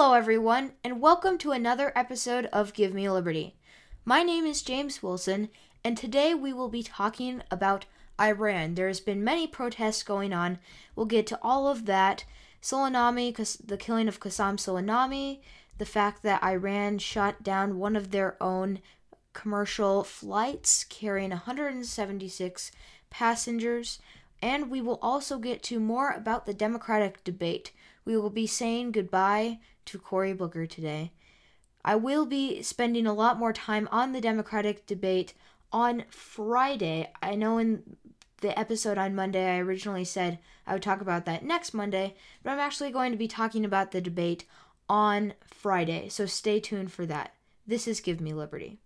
Hello everyone, and welcome to another episode of Give Me Liberty. My name is James Wilson, and today we will be talking about Iran. There has been many protests going on. We'll get to all of that. Soleimani, the killing of Qasem Soleimani, the fact that Iran shot down one of their own commercial flights carrying 176 passengers, and we will also get to more about the Democratic debate. We will be saying goodbye to Cory Booker today. I will be spending a lot more time on the Democratic debate on Friday. I know in the episode on Monday I originally said I would talk about that next Monday, but I'm actually going to be talking about the debate on Friday, so stay tuned for that. This is Give Me Liberty.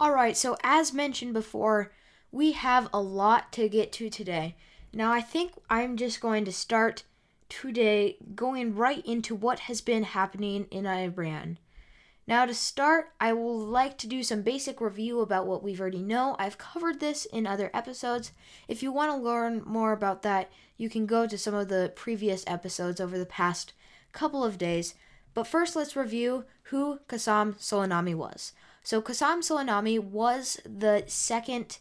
Alright, so as mentioned before, we have a lot to get to today. Now, I think I'm just going to start today going right into what has been happening in Iran. Now, to start, I will like to do some basic review about what we've already know. I've covered this in other episodes. If you want to learn more about that, you can go to some of the previous episodes over the past couple of days. But first, let's review who Qasem Soleimani was. So, Qasem Soleimani was the second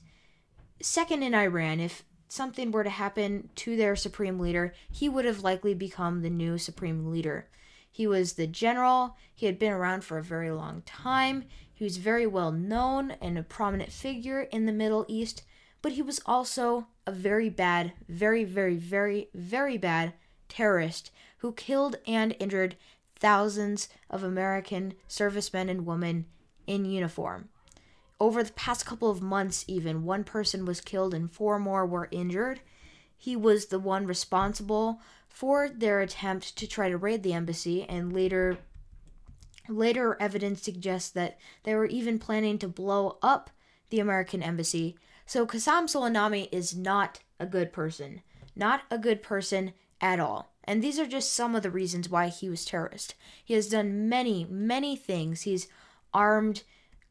in Iran. If something were to happen to their supreme leader, he would have likely become the new supreme leader. He was the general. He had been around for a very long time. He was very well known and a prominent figure in the Middle East, but he was also a very bad, very, very, very, very bad terrorist who killed and injured thousands of American servicemen and women in uniform. Over the past couple of months even, one person was killed and four more were injured. He was the one responsible for their attempt to try to raid the embassy, and later evidence suggests that they were even planning to blow up the American embassy. So Qasem Soleimani is not a good person. Not a good person at all. And these are just some of the reasons why he was terrorist. He has done many, many things. He's armed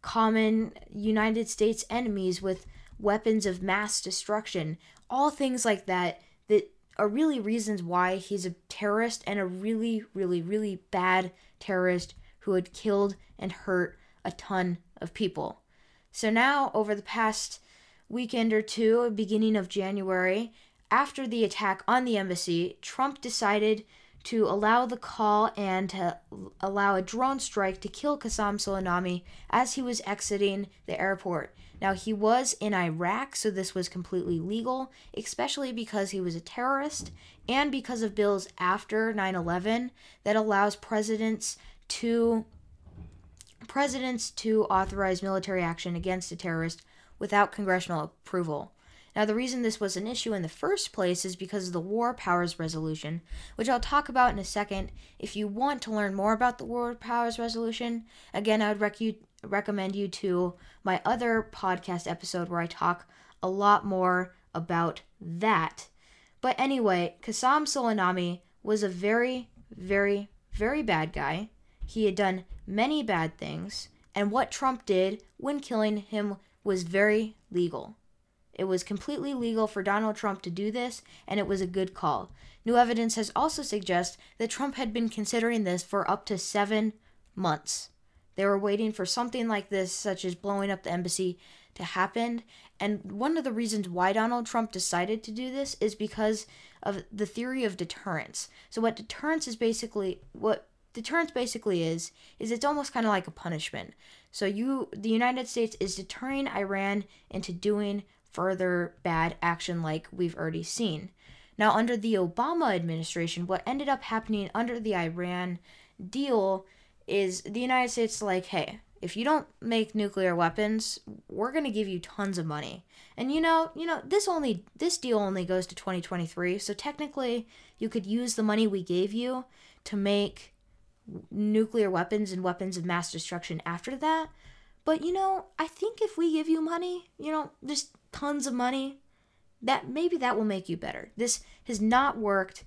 common United States enemies with weapons of mass destruction, all things like that, that are really reasons why he's a terrorist and a really, really, really bad terrorist who had killed and hurt a ton of people. So now, over the past weekend or two, beginning of January, after the attack on the embassy, Trump decided to allow the call and to allow a drone strike to kill Qasem Soleimani as he was exiting the airport. Now, he was in Iraq, so this was completely legal, especially because he was a terrorist and because of bills after 9/11 that allows presidents to authorize military action against a terrorist without congressional approval. Now, the reason this was an issue in the first place is because of the War Powers Resolution, which I'll talk about in a second. If you want to learn more about the War Powers Resolution, again, I would recommend you to my other podcast episode where I talk a lot more about that. But anyway, Qasem Soleimani was a very, very, very bad guy. He had done many bad things, and what Trump did when killing him was very legal. It was completely legal for Donald Trump to do this, and it was a good call. New evidence has also suggested that Trump had been considering this for up to 7 months. They were waiting for something like this, such as blowing up the embassy, to happen. And one of the reasons why Donald Trump decided to do this is because of the theory of deterrence. So what deterrence basically is it's almost kind of like a punishment. So the United States is deterring Iran into doing further bad action like we've already seen. Now, under the Obama administration, what ended up happening under the Iran deal is the United States like, hey, if you don't make nuclear weapons, we're going to give you tons of money. And this deal only goes to 2023, so technically you could use the money we gave you to make nuclear weapons and weapons of mass destruction after that. But, I think if we give you money, just tons of money, that maybe that will make you better. This has not worked.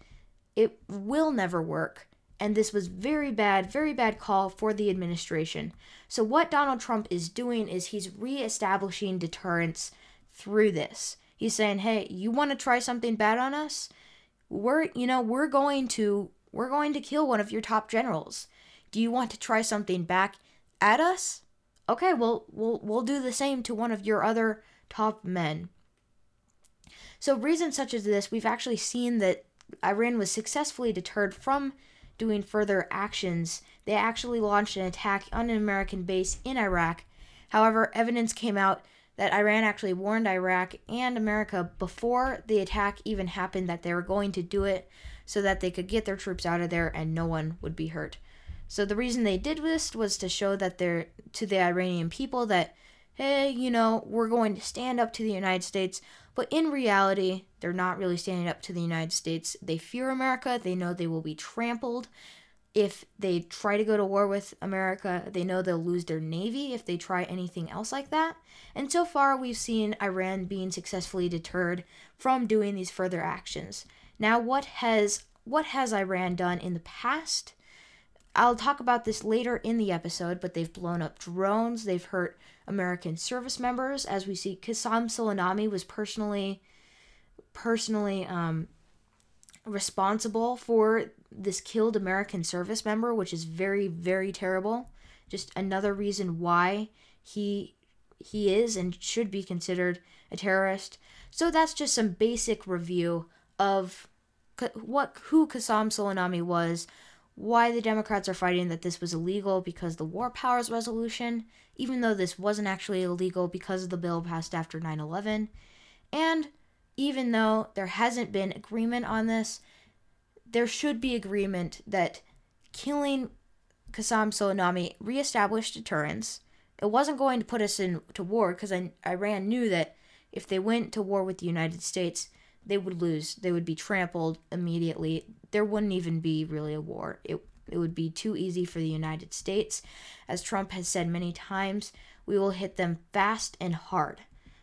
It will never work. And this was very bad call for the administration. So what Donald Trump is doing is he's reestablishing deterrence through this. He's saying, hey, you want to try something bad on us? We're going to kill one of your top generals. Do you want to try something back at us? Okay, well, we'll do the same to one of your other top men. So reasons such as this, we've actually seen that Iran was successfully deterred from doing further actions. They actually launched an attack on an American base in Iraq. However, evidence came out that Iran actually warned Iraq and America before the attack even happened that they were going to do it so that they could get their troops out of there and no one would be hurt. So the reason they did this was to show that to the Iranian people that, hey, you know, we're going to stand up to the United States. But in reality, they're not really standing up to the United States. They fear America. They know they will be trampled if they try to go to war with America. They know they'll lose their navy if they try anything else like that. And so far, we've seen Iran being successfully deterred from doing these further actions. Now, what has Iran done in the past? I'll talk about this later in the episode, but they've blown up drones, they've hurt American service members. As we see, Qasem Soleimani was personally responsible for this killed American service member, which is very, very terrible. Just another reason why he is and should be considered a terrorist. So that's just some basic review of who Qasem Soleimani was, why the Democrats are fighting that this was illegal because the War Powers Resolution, even though this wasn't actually illegal because of the bill passed after 9/11, and even though there hasn't been agreement on this, there should be agreement that killing Qasem Soleimani reestablished deterrence. It wasn't going to put us into war because Iran knew that if they went to war with the United States, they would lose. They would be trampled immediately. There wouldn't even be really a war. It would be too easy for the United States. As Trump has said many times, we will hit them fast and hard.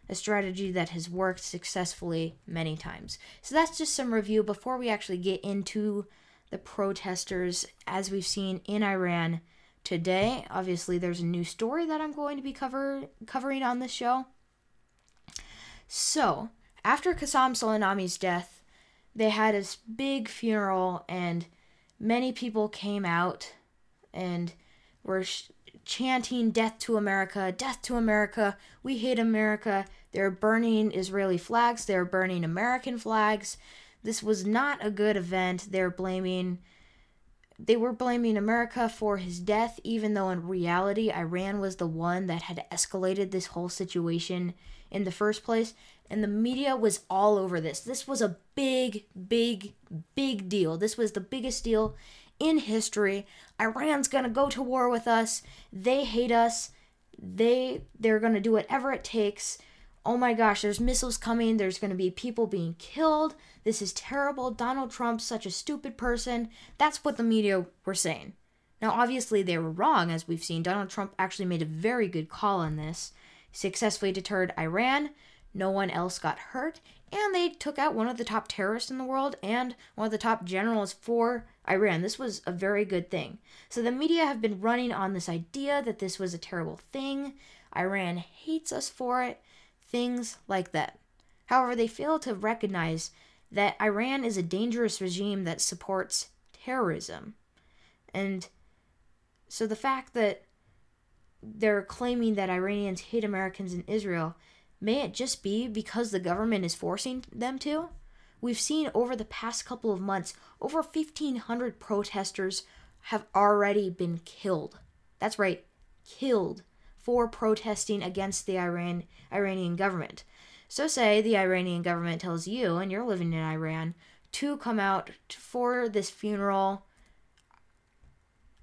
A strategy that has worked successfully many times. So that's just some review before we actually get into the protesters as we've seen in Iran today. Obviously, there's a new story that I'm going to be covering on this show. So after Qasem Soleimani's death, they had this big funeral and many people came out and were chanting death to America, we hate America. They were burning Israeli flags, they were burning American flags. This was not a good event. They were blaming America for his death, even though in reality, Iran was the one that had escalated this whole situation in the first place. And the media was all over this. This was a big, big, big deal. This was the biggest deal in history. Iran's going to go to war with us. They hate us. They're going to do whatever it takes. Oh my gosh, there's missiles coming. There's going to be people being killed. This is terrible. Donald Trump's such a stupid person. That's what the media were saying. Now, obviously, they were wrong, as we've seen. Donald Trump actually made a very good call on this. He successfully deterred Iran. No one else got hurt, and they took out one of the top terrorists in the world and one of the top generals for Iran. This was a very good thing. So the media have been running on this idea that this was a terrible thing. Iran hates us for it, things like that. However, they fail to recognize that Iran is a dangerous regime that supports terrorism. And so the fact that they're claiming that Iranians hate Americans in Israel, may it just be because the government is forcing them to? We've seen over the past couple of months, over 1,500 protesters have already been killed. That's right, killed for protesting against the Iranian government. So say the Iranian government tells you, and you're living in Iran, to come out for this funeral.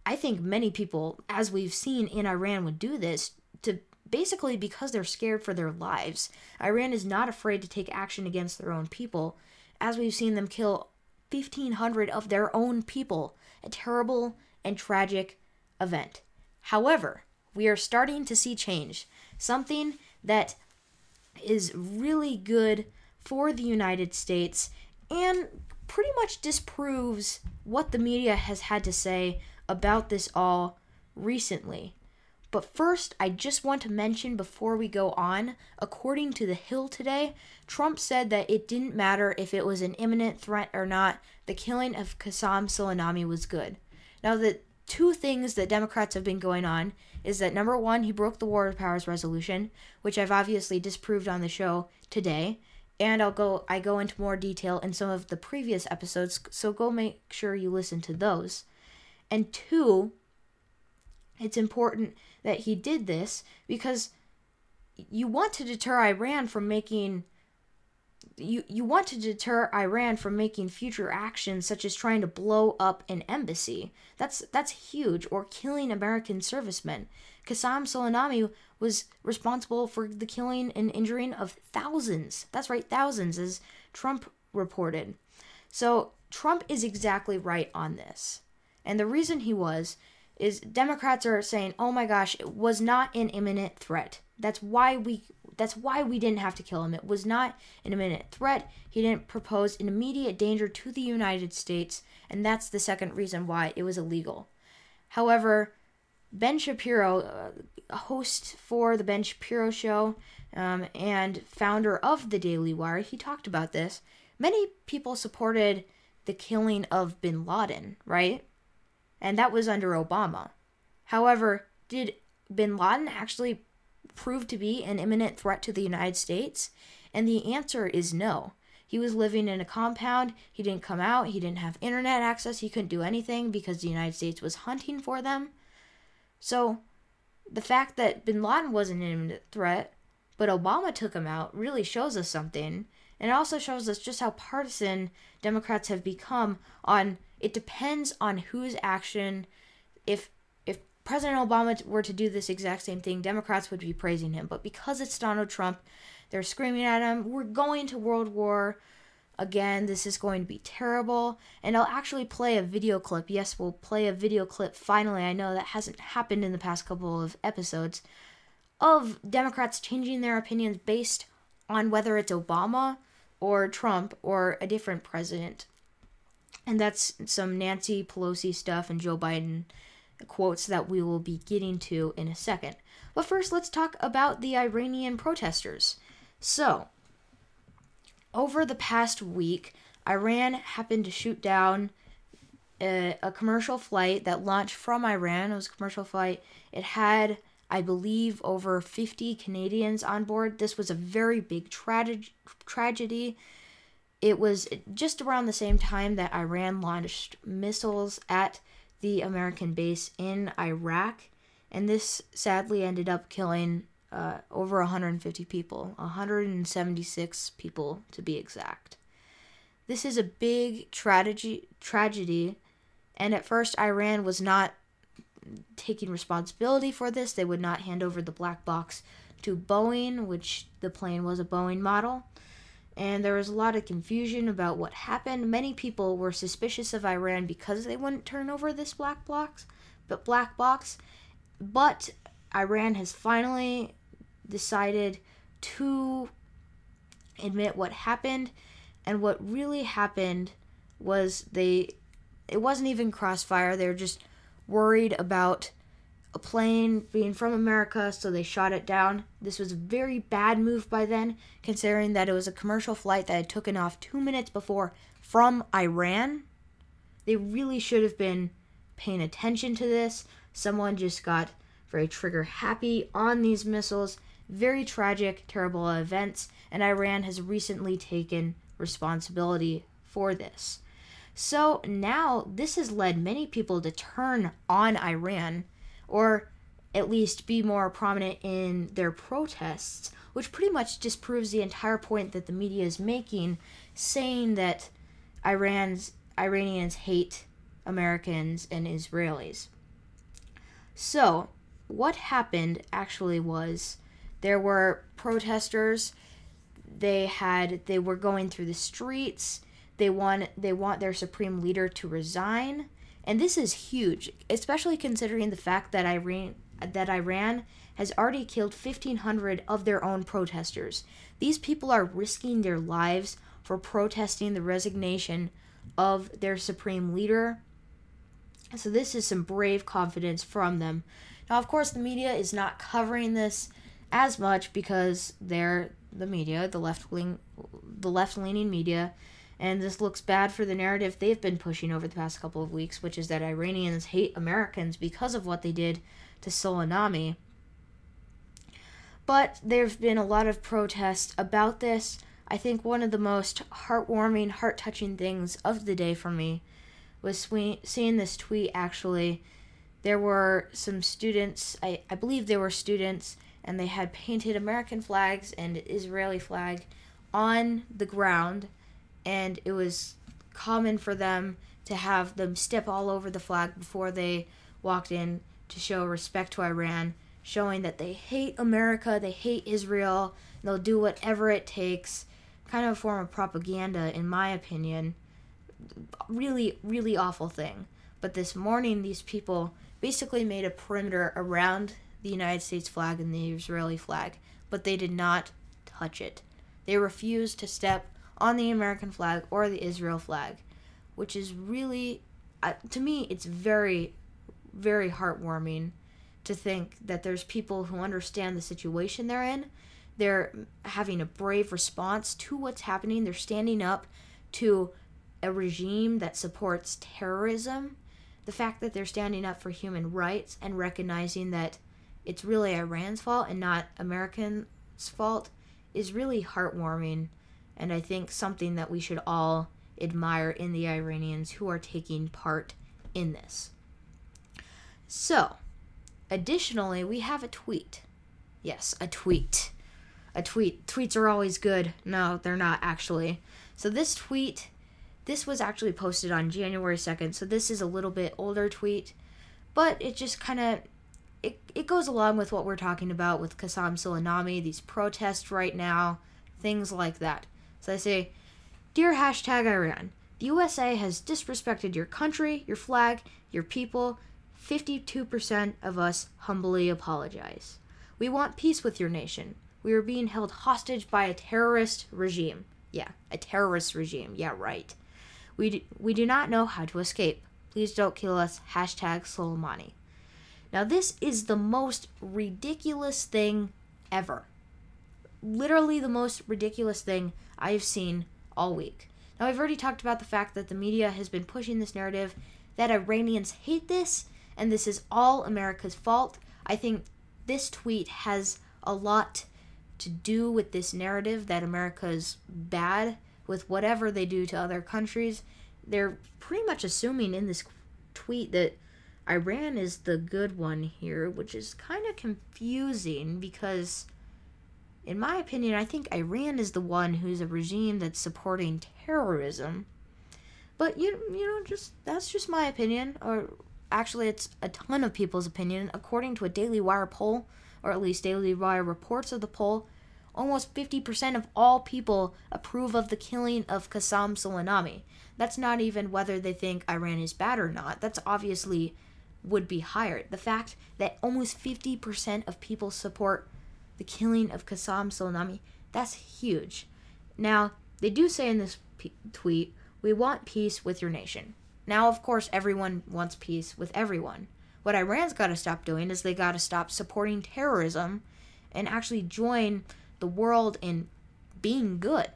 I think many people, as we've seen in Iran, would do this to basically because they're scared for their lives. Iran is not afraid to take action against their own people, as we've seen them kill 1,500 of their own people. A terrible and tragic event. However, we are starting to see change. Something that is really good for the United States and pretty much disproves what the media has had to say about this all recently. But first, I just want to mention before we go on, according to The Hill today, Trump said that it didn't matter if it was an imminent threat or not, the killing of Qasem Soleimani was good. Now, the two things that Democrats have been going on is that, number one, he broke the War Powers Resolution, which I've obviously disproved on the show today, and I go into more detail in some of the previous episodes, so go make sure you listen to those. And two, it's important that he did this because you want to deter Iran from making future actions such as trying to blow up an embassy. That's huge, or killing American servicemen. Qasem Soleimani was responsible for the killing and injuring of thousands. That's right, thousands, as Trump reported. So Trump is exactly right on this. And the reason he was is Democrats are saying, "Oh my gosh, it was not an imminent threat. That's why we didn't have to kill him. It was not an imminent threat. He didn't propose an immediate danger to the United States, and that's the second reason why it was illegal." However, Ben Shapiro, host for the Ben Shapiro Show, and founder of the Daily Wire, he talked about this. Many people supported the killing of bin Laden, right? And that was under Obama. However, did bin Laden actually prove to be an imminent threat to the United States? And the answer is no. He was living in a compound. He didn't come out. He didn't have internet access. He couldn't do anything because the United States was hunting for them. So the fact that bin Laden wasn't an imminent threat, but Obama took him out, really shows us something. And it also shows us just how partisan Democrats have become on, it depends on whose action. If President Obama were to do this exact same thing, Democrats would be praising him. But because it's Donald Trump, they're screaming at him, "We're going to World War again. This is going to be terrible." And I'll actually play a video clip. Yes, we'll play a video clip finally. I know that hasn't happened in the past couple of episodes, of Democrats changing their opinions based on whether it's Obama or Trump or a different president. And that's some Nancy Pelosi stuff and Joe Biden quotes that we will be getting to in a second. But first, let's talk about the Iranian protesters. So, over the past week, Iran happened to shoot down a commercial flight that launched from Iran. It was a commercial flight. It had, I believe, over 50 Canadians on board. This was a very big tragedy. It was just around the same time that Iran launched missiles at the American base in Iraq, and this sadly ended up killing over 150 people, 176 people to be exact. This is a big tragedy, and at first Iran was not taking responsibility for this. They would not hand over the black box to Boeing, which the plane was a Boeing model. And there was a lot of confusion about what happened. Many people were suspicious of Iran because they wouldn't turn over this black box. But Iran has finally decided to admit what happened. And what really happened was it wasn't even crossfire. They were just worried about a plane being from America, so they shot it down. This was a very bad move by then, considering that it was a commercial flight that had taken off 2 minutes before from Iran. They really should have been paying attention to this. Someone just got very trigger happy on these missiles. Very tragic, terrible events, and Iran has recently taken responsibility for this. So now this has led many people to turn on Iran, or at least be more prominent in their protests, which pretty much disproves the entire point that the media is making, saying that Iranians hate Americans and Israelis. So, what happened actually was there were protesters. They were going through the streets. They want their supreme leader to resign. And this is huge, especially considering the fact that Iran has already killed 1,500 of their own protesters. These people are risking their lives for protesting the resignation of their supreme leader. So this is some brave confidence from them Now, of course, the media is not covering this as much because they're the media, the left-leaning media, and this looks bad for the narrative they've been pushing over the past couple of weeks, which is that Iranians hate Americans because of what they did to Soleimani. But there's been a lot of protests about this. I think one of the most heartwarming, heart-touching things of the day for me was seeing this tweet, actually. There were some students, I believe they were students, and they had painted American flags and Israeli flag on the ground, and it was common for them to have them step all over the flag before they walked in to show respect to Iran, showing that they hate America, they hate Israel, they'll do whatever it takes. Kind of a form of propaganda, in my opinion. Really, really awful thing. But this morning, these people basically made a perimeter around the United States flag and the Israeli flag, but they did not touch it. They refused to step on the American flag or the Israel flag, which is really, to me, it's very, very heartwarming to think that there's people who understand the situation they're in. They're having a brave response to what's happening. They're standing up to a regime that supports terrorism. The fact that they're standing up for human rights and recognizing that it's really Iran's fault and not Americans' fault is really heartwarming, and I think something that we should all admire in the Iranians who are taking part in this. So, additionally, we have a tweet. Yes, a tweet. A tweet. Tweets are always good. No, they're not, actually. So this tweet, this was actually posted on January 2nd, so this is a little bit older tweet, but it just kind of, it goes along with what we're talking about with Qasem Soleimani, these protests right now, things like that. So they say, "Dear hashtag Iran, the USA has disrespected your country, your flag, your people. 52% of us humbly apologize. We want peace with your nation. We are being held hostage by a terrorist regime." Yeah, a terrorist regime. Yeah, right. We do not know how to escape. Please don't kill us. Hashtag Soleimani. Now, this is the most ridiculous thing ever. Literally the most ridiculous thing I've seen all week. Now, I've already talked about the fact that the media has been pushing this narrative that Iranians hate this, and this is all America's fault. I think this tweet has a lot to do with this narrative that America's bad with whatever they do to other countries. They're pretty much assuming in this tweet that Iran is the good one here, which is kind of confusing because, in my opinion, I think Iran is the one who's a regime that's supporting terrorism. But, you know, just that's just my opinion, or actually it's a ton of people's opinion. According to a Daily Wire poll, or at least Daily Wire reports of the poll, almost 50% of all people approve of the killing of Qasem Soleimani. That's not even whether they think Iran is bad or not. That's obviously would be higher. The fact that almost 50% of people support the killing of Qasem Soleimani, that's huge. Now, they do say in this tweet, "We want peace with your nation." Now, of course, everyone wants peace with everyone. What Iran's got to stop doing is they got to stop supporting terrorism and actually join the world in being good,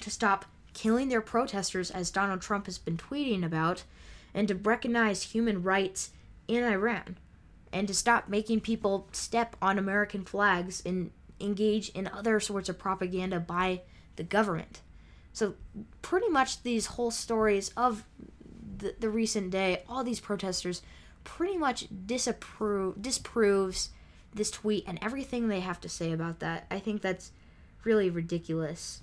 to stop killing their protesters, as Donald Trump has been tweeting about, and to recognize human rights in Iran, and to stop making people step on American flags and engage in other sorts of propaganda by the government. So pretty much these whole stories of the recent day, all these protesters, pretty much disproves this tweet and everything they have to say about that. I think that's really ridiculous.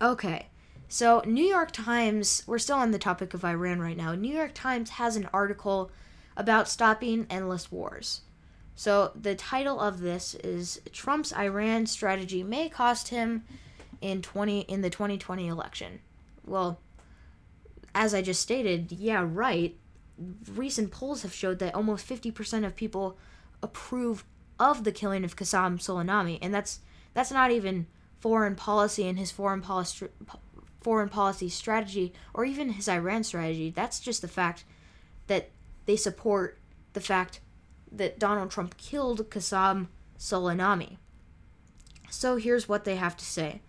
Okay, so New York Times, we're still on the topic of Iran right now. New York Times has an article about stopping endless wars. So the title of this is "Trump's Iran Strategy May Cost Him in the 2020 Election." Well, as I just stated, yeah, right. Recent polls have showed that almost 50% of people approve of the killing of Qasem Soleimani, and that's not even foreign policy and his foreign policy strategy, or even his Iran strategy. That's just the fact that they support the fact that Donald Trump killed Qasem Soleimani. So here's what they have to say.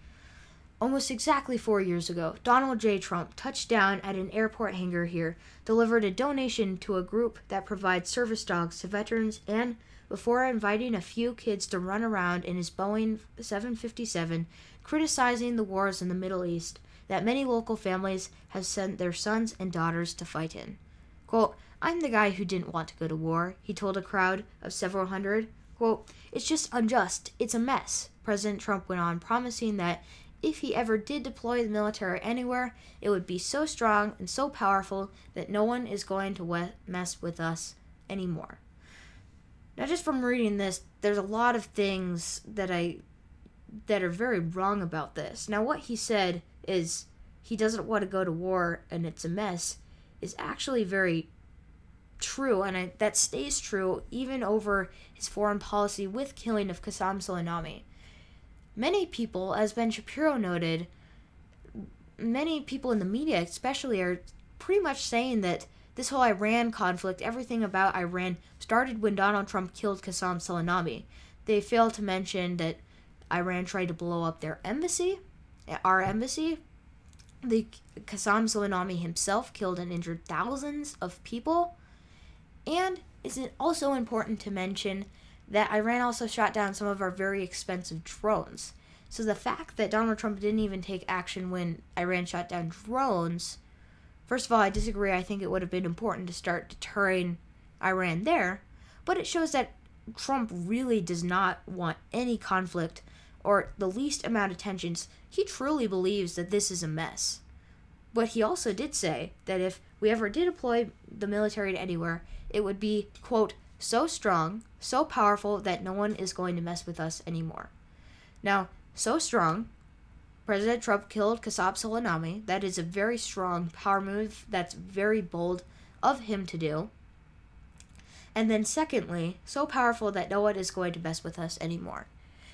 Almost exactly 4 years ago, Donald J. Trump touched down at an airport hangar here, delivered a donation to a group that provides service dogs to veterans, and, before inviting a few kids to run around in his Boeing 757, criticizing the wars in the Middle East that many local families have sent their sons and daughters to fight in. Quote, "I'm the guy who didn't want to go to war," he told a crowd of several hundred. Quote, "It's just unjust. It's a mess." President Trump went on, promising that if he ever did deploy the military anywhere, it would be so strong and so powerful that no one is going to mess with us anymore. Now, just from reading this, there's a lot of things that are very wrong about this. Now, what he said is he doesn't want to go to war and it's a mess is actually very true, and that stays true even over his foreign policy with killing of Qasem Soleimani. Many people, as Ben Shapiro noted, many people in the media especially are pretty much saying that this whole Iran conflict, everything about Iran, started when Donald Trump killed Qasem Soleimani. They fail to mention that Iran tried to blow up their embassy, our embassy. Qasem Soleimani himself killed and injured thousands of people. And it's also important to mention that Iran also shot down some of our very expensive drones. So the fact that Donald Trump didn't even take action when Iran shot down drones, first of all, I disagree. I think it would have been important to start deterring Iran there, but it shows that Trump really does not want any conflict or the least amount of tensions. He truly believes that this is a mess. But he also did say that if we ever did deploy the military to anywhere, it would be, quote, so strong, so powerful that no one is going to mess with us anymore. Now, so strong, President Trump killed Qasem Soleimani. That is a very strong power move. That's very bold of him to do. And then secondly, so powerful that no one is going to mess with us anymore.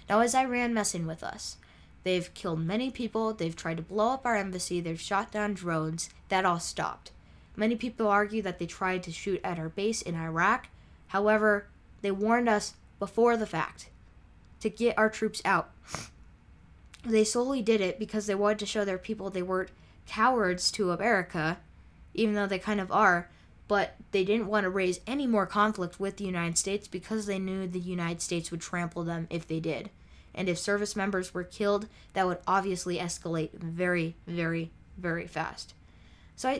Now, is Iran messing with us? They've killed many people. They've tried to blow up our embassy. They've shot down drones. That all stopped. Many people argue that they tried to shoot at our base in Iraq. However, they warned us before the fact to get our troops out. They solely did it because they wanted to show their people they weren't cowards to America, even though they kind of are, but they didn't want to raise any more conflict with the United States because they knew the United States would trample them if they did. And if service members were killed, that would obviously escalate very, very, very fast. So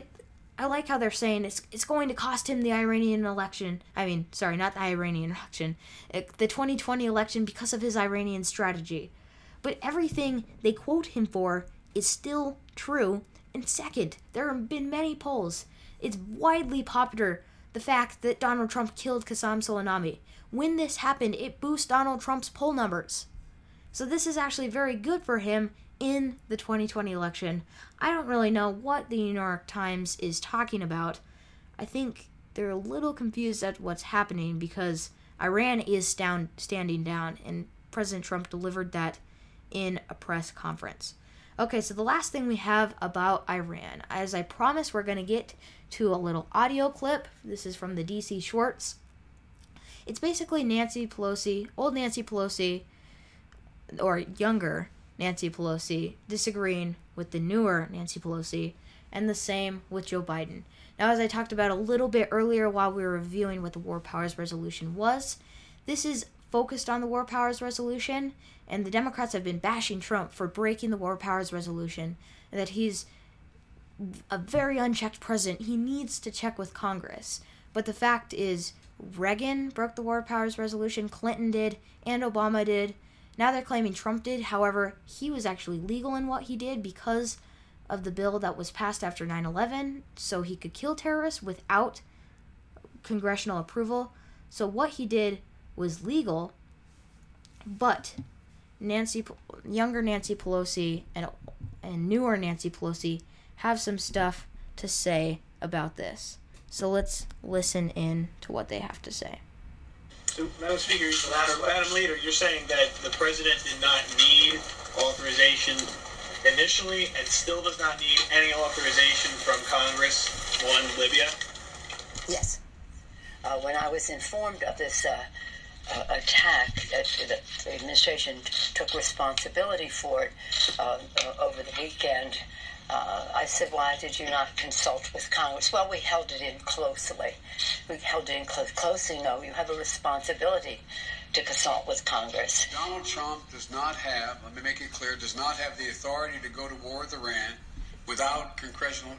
I like how they're saying it's going to cost him the Iranian election. I mean, sorry, not the Iranian election. The 2020 election because of his Iranian strategy. But everything they quote him for is still true. And second, there have been many polls. It's widely popular, the fact that Donald Trump killed Qasem Soleimani. When this happened, it boosts Donald Trump's poll numbers. So this is actually very good for him in the 2020 election. I don't really know what the New York Times is talking about. I think they're a little confused at what's happening because Iran is standing down, and President Trump delivered that in a press conference. Okay, so the last thing we have about Iran. As I promised, we're going to get to a little audio clip. This is from the DC Shorts. It's basically Nancy Pelosi, old Nancy Pelosi, or younger Nancy Pelosi, disagreeing with the newer Nancy Pelosi, and the same with Joe Biden. Now, as I talked about a little bit earlier while we were reviewing what the War Powers Resolution was, this is focused on the War Powers Resolution, and the Democrats have been bashing Trump for breaking the War Powers Resolution, and that he's a very unchecked president. He needs to check with Congress. But the fact is, Reagan broke the War Powers Resolution, Clinton did, and Obama did. Now they're claiming Trump did. However, he was actually legal in what he did because of the bill that was passed after 9/11, so he could kill terrorists without congressional approval. So what he did was legal, but younger Nancy Pelosi and newer Nancy Pelosi have some stuff to say about this. So let's listen in to what they have to say. So, Madam Speaker, Madam Leader, you're saying that the President did not need authorization initially and still does not need any authorization from Congress on Libya? Yes. when I was informed of this attack, the administration took responsibility for it over the weekend. I said, why did you not consult with Congress? Well, we held it in closely. We held it in closely. No, you have a responsibility to consult with Congress. Donald Trump does not have, let me make it clear, does not have the authority to go to war with Iran without congressional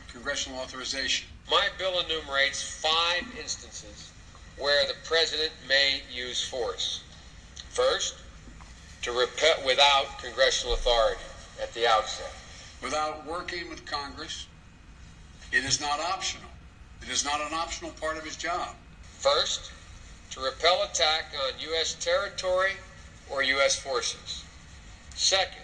authorization. My bill enumerates 5 instances where the president may use force. First, to repel without congressional authority at the outset. Without working with Congress, it is not optional. It is not an optional part of his job. First, to repel attack on U.S. territory or U.S. forces. Second,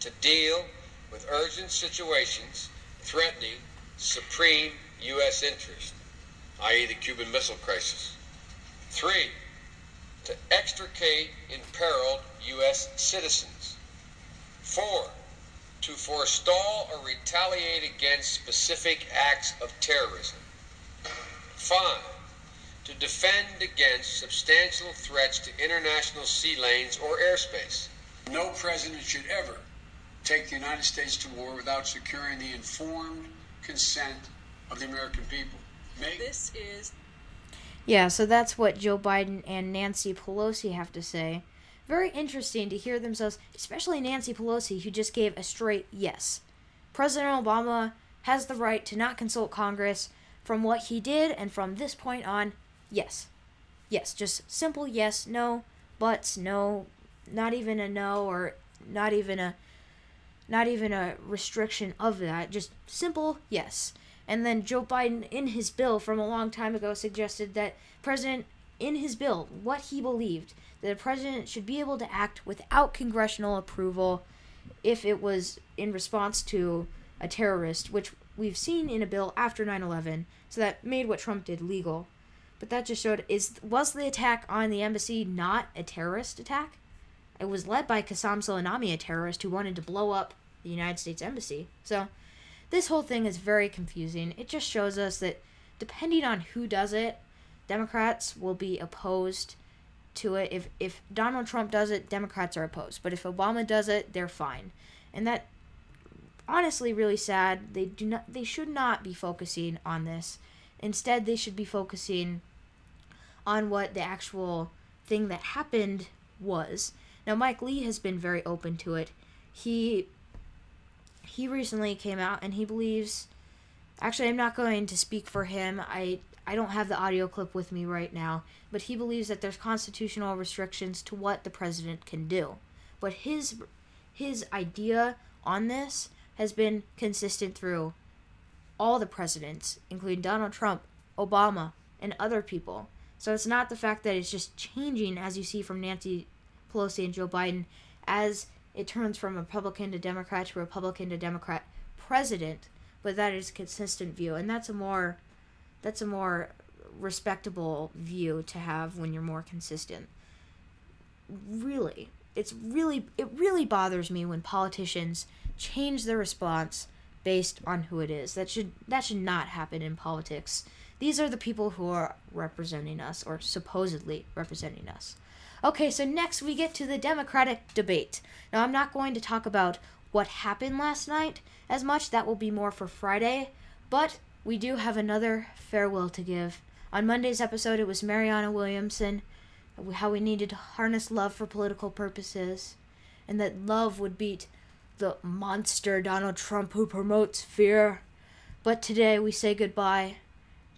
to deal with urgent situations threatening supreme U.S. interest, i.e. the Cuban Missile Crisis. 3, to extricate imperiled U.S. citizens. 4, to forestall or retaliate against specific acts of terrorism. 5, to defend against substantial threats to international sea lanes or airspace. No president should ever take the United States to war without securing the informed consent of the American people. Yeah, so that's what Joe Biden and Nancy Pelosi have to say. Very interesting to hear themselves, especially Nancy Pelosi, who just gave a straight yes. President Obama has the right to not consult Congress. From what he did and from this point on, yes. Yes, just simple yes, no, buts, no, not even a no or not even a restriction of that, just simple yes. And then Joe Biden, in his bill from a long time ago, suggested that president, in his bill, what he believed, that the president should be able to act without congressional approval if it was in response to a terrorist, which we've seen in a bill after 9/11, so that made what Trump did legal. But that just showed, was the attack on the embassy not a terrorist attack? It was led by Qasem Soleimani, a terrorist who wanted to blow up the United States embassy. So this whole thing is very confusing. It just shows us that depending on who does it, Democrats will be opposed to it. If Donald Trump does it, Democrats are opposed. But if Obama does it, they're fine. And that, honestly, really sad. They should not be focusing on this. Instead, they should be focusing on what the actual thing that happened was. Now, Mike Lee has been very open to it. He recently came out and he believes... Actually, I'm not going to speak for him. I don't have the audio clip with me right now. But he believes that there's constitutional restrictions to what the president can do. But his idea on this has been consistent through all the presidents, including Donald Trump, Obama, and other people. So it's not the fact that it's just changing, as you see from Nancy Pelosi and Joe Biden, as it turns from Republican to Democrat to Republican to Democrat president, but that is a consistent view, and that's a more respectable view to have when you're more consistent. Really, it really bothers me when politicians change their response based on who it is. That should not happen in politics. These are the people who are representing us, or supposedly representing us. Okay, so next we get to the Democratic debate. Now, I'm not going to talk about what happened last night as much. That will be more for Friday. But we do have another farewell to give. On Monday's episode, it was Marianne Williamson, how we needed to harness love for political purposes, and that love would beat the monster Donald Trump who promotes fear. But today we say goodbye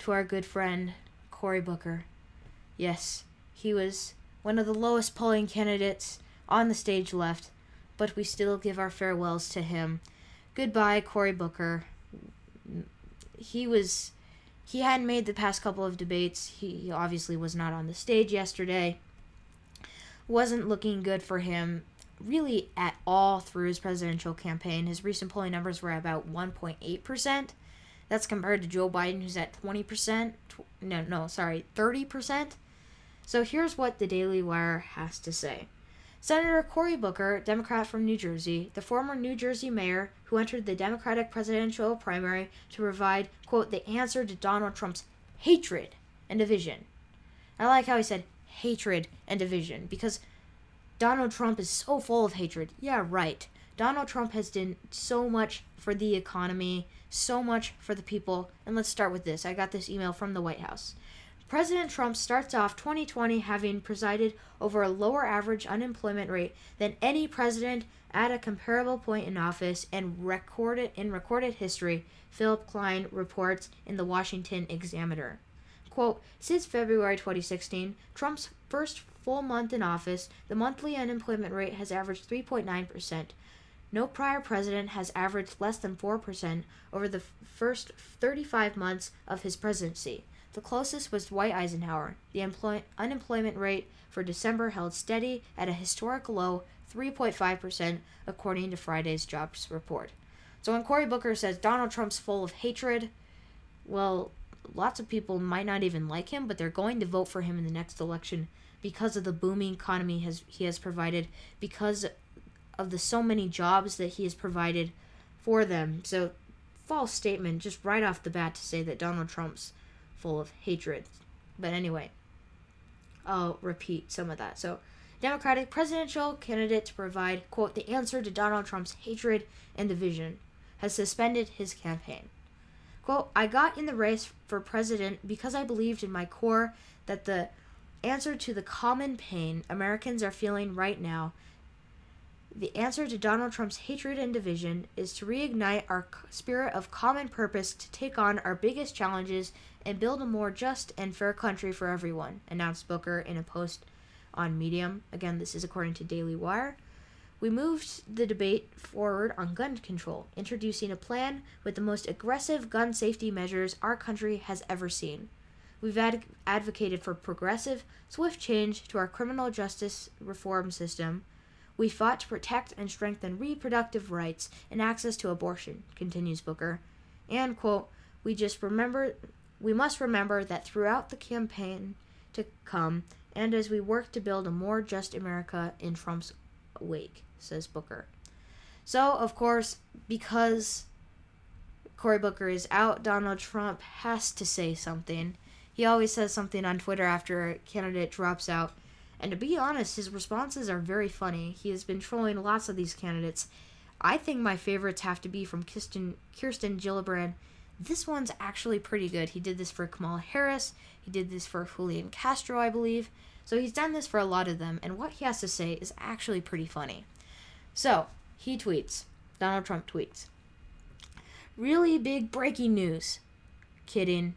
to our good friend, Cory Booker. Yes, he was... one of the lowest polling candidates on the stage left, but we still give our farewells to him. Goodbye, Cory Booker. He hadn't made the past couple of debates. He obviously was not on the stage yesterday. Wasn't looking good for him, really, at all through his presidential campaign. His recent polling numbers were about 1.8%. That's compared to Joe Biden, who's at 30%. So here's what the Daily Wire has to say. Senator Cory Booker, Democrat from New Jersey, the former New Jersey mayor who entered the Democratic presidential primary to provide, quote, the answer to Donald Trump's hatred and division. I like how he said hatred and division, because Donald Trump is so full of hatred. Yeah, right. Donald Trump has done so much for the economy, so much for the people. And let's start with this. I got this email from the White House. President Trump starts off 2020 having presided over a lower average unemployment rate than any president at a comparable point in office and recorded history, Philip Klein reports in the Washington Examiner. Quote, since February 2016, Trump's first full month in office, the monthly unemployment rate has averaged 3.9%. No prior president has averaged less than 4% over the first 35 months of his presidency. The closest was Dwight Eisenhower. The unemployment rate for December held steady at a historic low 3.5%, according to Friday's jobs report. So when Cory Booker says Donald Trump's full of hatred, well, lots of people might not even like him, but they're going to vote for him in the next election because of the booming economy he has provided, because of the so many jobs that he has provided for them. So false statement just right off the bat to say that Donald Trump's full of hatred. But anyway, I'll repeat some of that. So, Democratic presidential candidate to provide, quote, the answer to Donald Trump's hatred and division, has suspended his campaign. Quote, I got in the race for president because I believed in my core that the answer to the common pain Americans are feeling right now, the answer to Donald Trump's hatred and division, is to reignite our spirit of common purpose to take on our biggest challenges and build a more just and fair country for everyone, announced Booker in a post on Medium. Again, this is according to Daily Wire. We moved the debate forward on gun control, introducing a plan with the most aggressive gun safety measures our country has ever seen. We've advocated for progressive, swift change to our criminal justice reform system. We fought to protect and strengthen reproductive rights and access to abortion, continues Booker. And, quote, we must remember that throughout the campaign to come, and as we work to build a more just America in Trump's wake, says Booker. So, of course, because Cory Booker is out, Donald Trump has to say something. He always says something on Twitter after a candidate drops out. And to be honest, his responses are very funny. He has been trolling lots of these candidates. I think my favorites have to be from Kirsten Gillibrand. This one's actually pretty good. He did this for Kamala Harris. He did this for Julian Castro, I believe. So he's done this for a lot of them. And what he has to say is actually pretty funny. So he tweets. Donald Trump tweets. Really big breaking news. Kidding.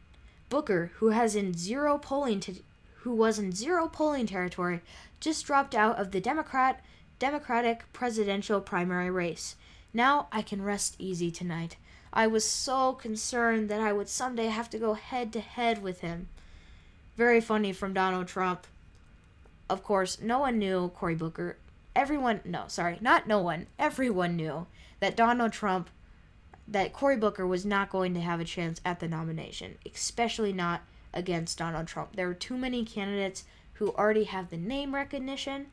Booker, who was in zero polling territory, just dropped out of the Democratic presidential primary race. Now I can rest easy tonight. I was so concerned that I would someday have to go head-to-head with him. Very funny from Donald Trump. Of course, no one knew Cory Booker. Everyone knew that Cory Booker was not going to have a chance at the nomination, especially not against Donald Trump. There were too many candidates who already have the name recognition.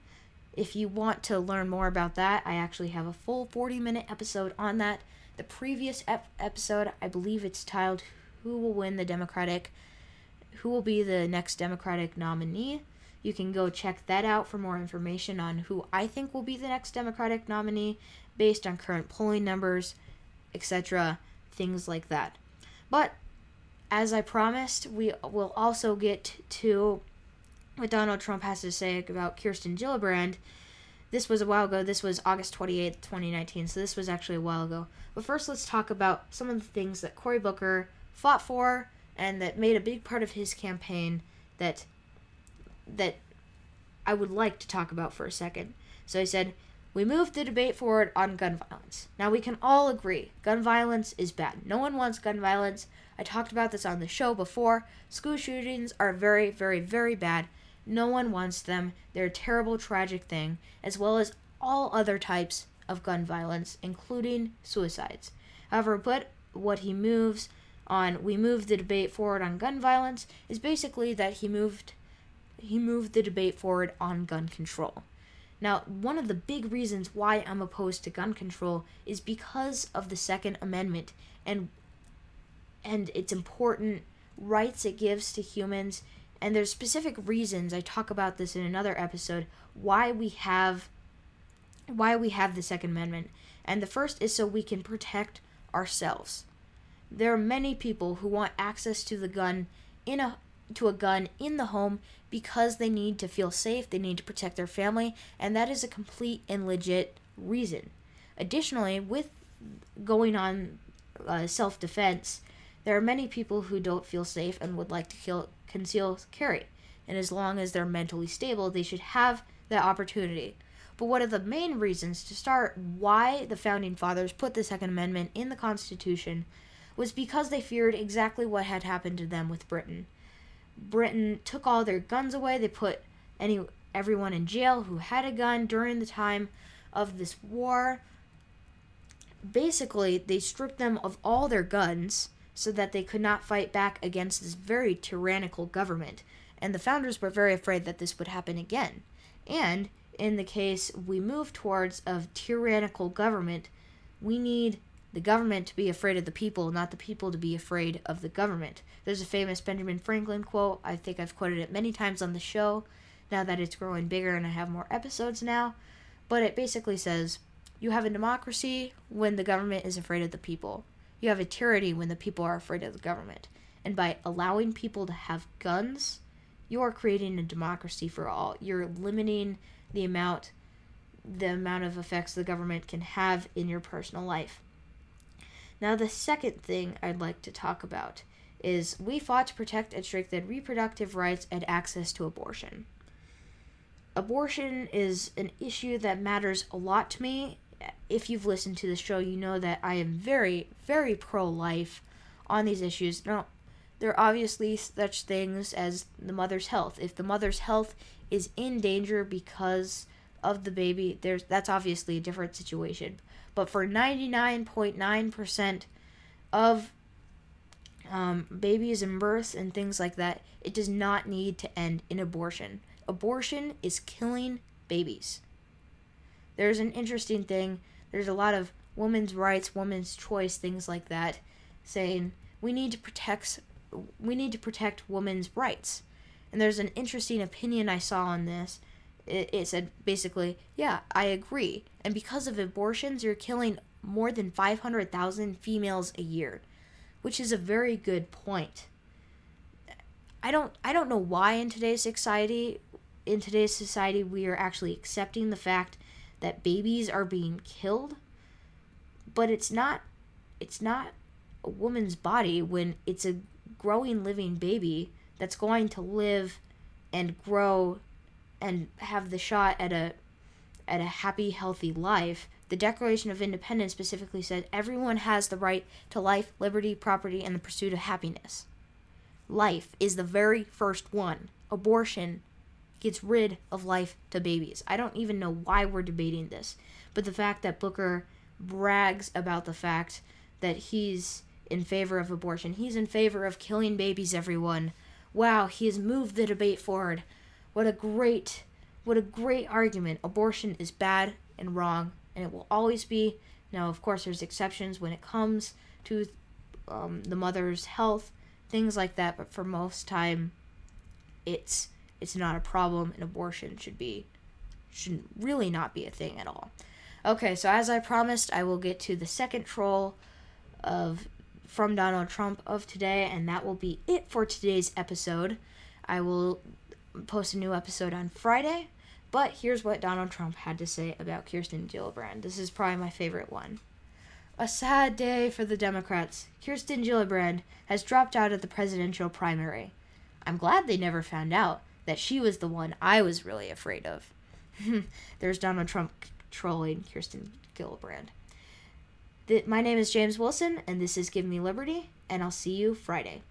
If you want to learn more about that, I actually have a full 40-minute episode on that. The previous episode, I believe it's titled, Who Will Be the Next Democratic Nominee? You can go check that out for more information on who I think will be the next Democratic nominee based on current polling numbers, etc., things like that. But, as I promised, we will also get to what Donald Trump has to say about Kirsten Gillibrand. This was a while ago. This was August 28th, 2019, so this was actually a while ago. But first, let's talk about some of the things that Cory Booker fought for and that made a big part of his campaign that I would like to talk about for a second. So he said, we moved the debate forward on gun violence. Now, we can all agree gun violence is bad. No one wants gun violence. I talked about this on the show before. School shootings are very, very, very bad. No one wants them. They're a terrible, tragic thing, as well as all other types of gun violence, including suicides. However, but what he moves on, we moved the debate forward on gun violence, is basically that he moved the debate forward on gun control. Now, one of the big reasons why I'm opposed to gun control is because of the Second Amendment and its important rights it gives to humans and there's specific reasons, I talk about this in another episode, why we have the Second Amendment. And the first is so we can protect ourselves. There are many people who want access to the gun in the home because they need to feel safe, they need to protect their family, and that is a complete and legit reason. Additionally, with going on self-defense, there are many people who don't feel safe and would like to conceal carry, and as long as they're mentally stable, they should have that opportunity. But one of the main reasons to start why the Founding Fathers put the Second Amendment in the Constitution was because they feared exactly what had happened to them with Britain. Britain took all their guns away. They put everyone in jail who had a gun during the time of this war. Basically, they stripped them of all their guns so that they could not fight back against this very tyrannical government. And the founders were very afraid that this would happen again. And in the case we move towards of tyrannical government, we need the government to be afraid of the people, not the people to be afraid of the government. There's a famous Benjamin Franklin quote. I think I've quoted it many times on the show, now that it's growing bigger and I have more episodes now. But it basically says, you have a democracy when the government is afraid of the people. You have a tyranny when the people are afraid of the government. And by allowing people to have guns, you are creating a democracy for all. You're limiting the amount of effects the government can have in your personal life. Now, the second thing I'd like to talk about is we fought to protect and strengthen reproductive rights and access to abortion. Abortion is an issue that matters a lot to me. If you've listened to the show, you know that I am very, very pro-life on these issues. Now, there are obviously such things as the mother's health. If the mother's health is in danger because of the baby, that's obviously a different situation. But for 99.9% of babies and births and things like that, it does not need to end in abortion. Abortion is killing babies. There's an interesting thing. There's a lot of women's rights, women's choice, things like that, saying we need to protect women's rights. And there's an interesting opinion I saw on this. It said basically, yeah, I agree. And because of abortions, you're killing more than 500,000 females a year, which is a very good point. I don't know why in today's society we are actually accepting the fact that babies are being killed, but it's not a woman's body when it's a growing living baby that's going to live and grow and have the shot at a happy, healthy life. The Declaration of Independence specifically said everyone has the right to life, liberty, property, and the pursuit of happiness. Life is the very first one. Abortion gets rid of life to babies. I don't even know why we're debating this, but the fact that Booker brags about the fact that he's in favor of abortion, he's in favor of killing babies, everyone. Wow, he has moved the debate forward. What a great argument. Abortion is bad and wrong, and it will always be. Now, of course, there's exceptions when it comes to the mother's health, things like that, but for most time, it's not a problem, and abortion should really not be a thing at all. Okay, so as I promised, I will get to the second troll from Donald Trump of today, and that will be it for today's episode. I will post a new episode on Friday, but here's what Donald Trump had to say about Kirsten Gillibrand. This is probably my favorite one. A sad day for the Democrats. Kirsten Gillibrand has dropped out of the presidential primary. I'm glad they never found out that she was the one I was really afraid of. There's Donald Trump trolling Kirsten Gillibrand. My name is James Wilson, and this is Give Me Liberty, and I'll see you Friday.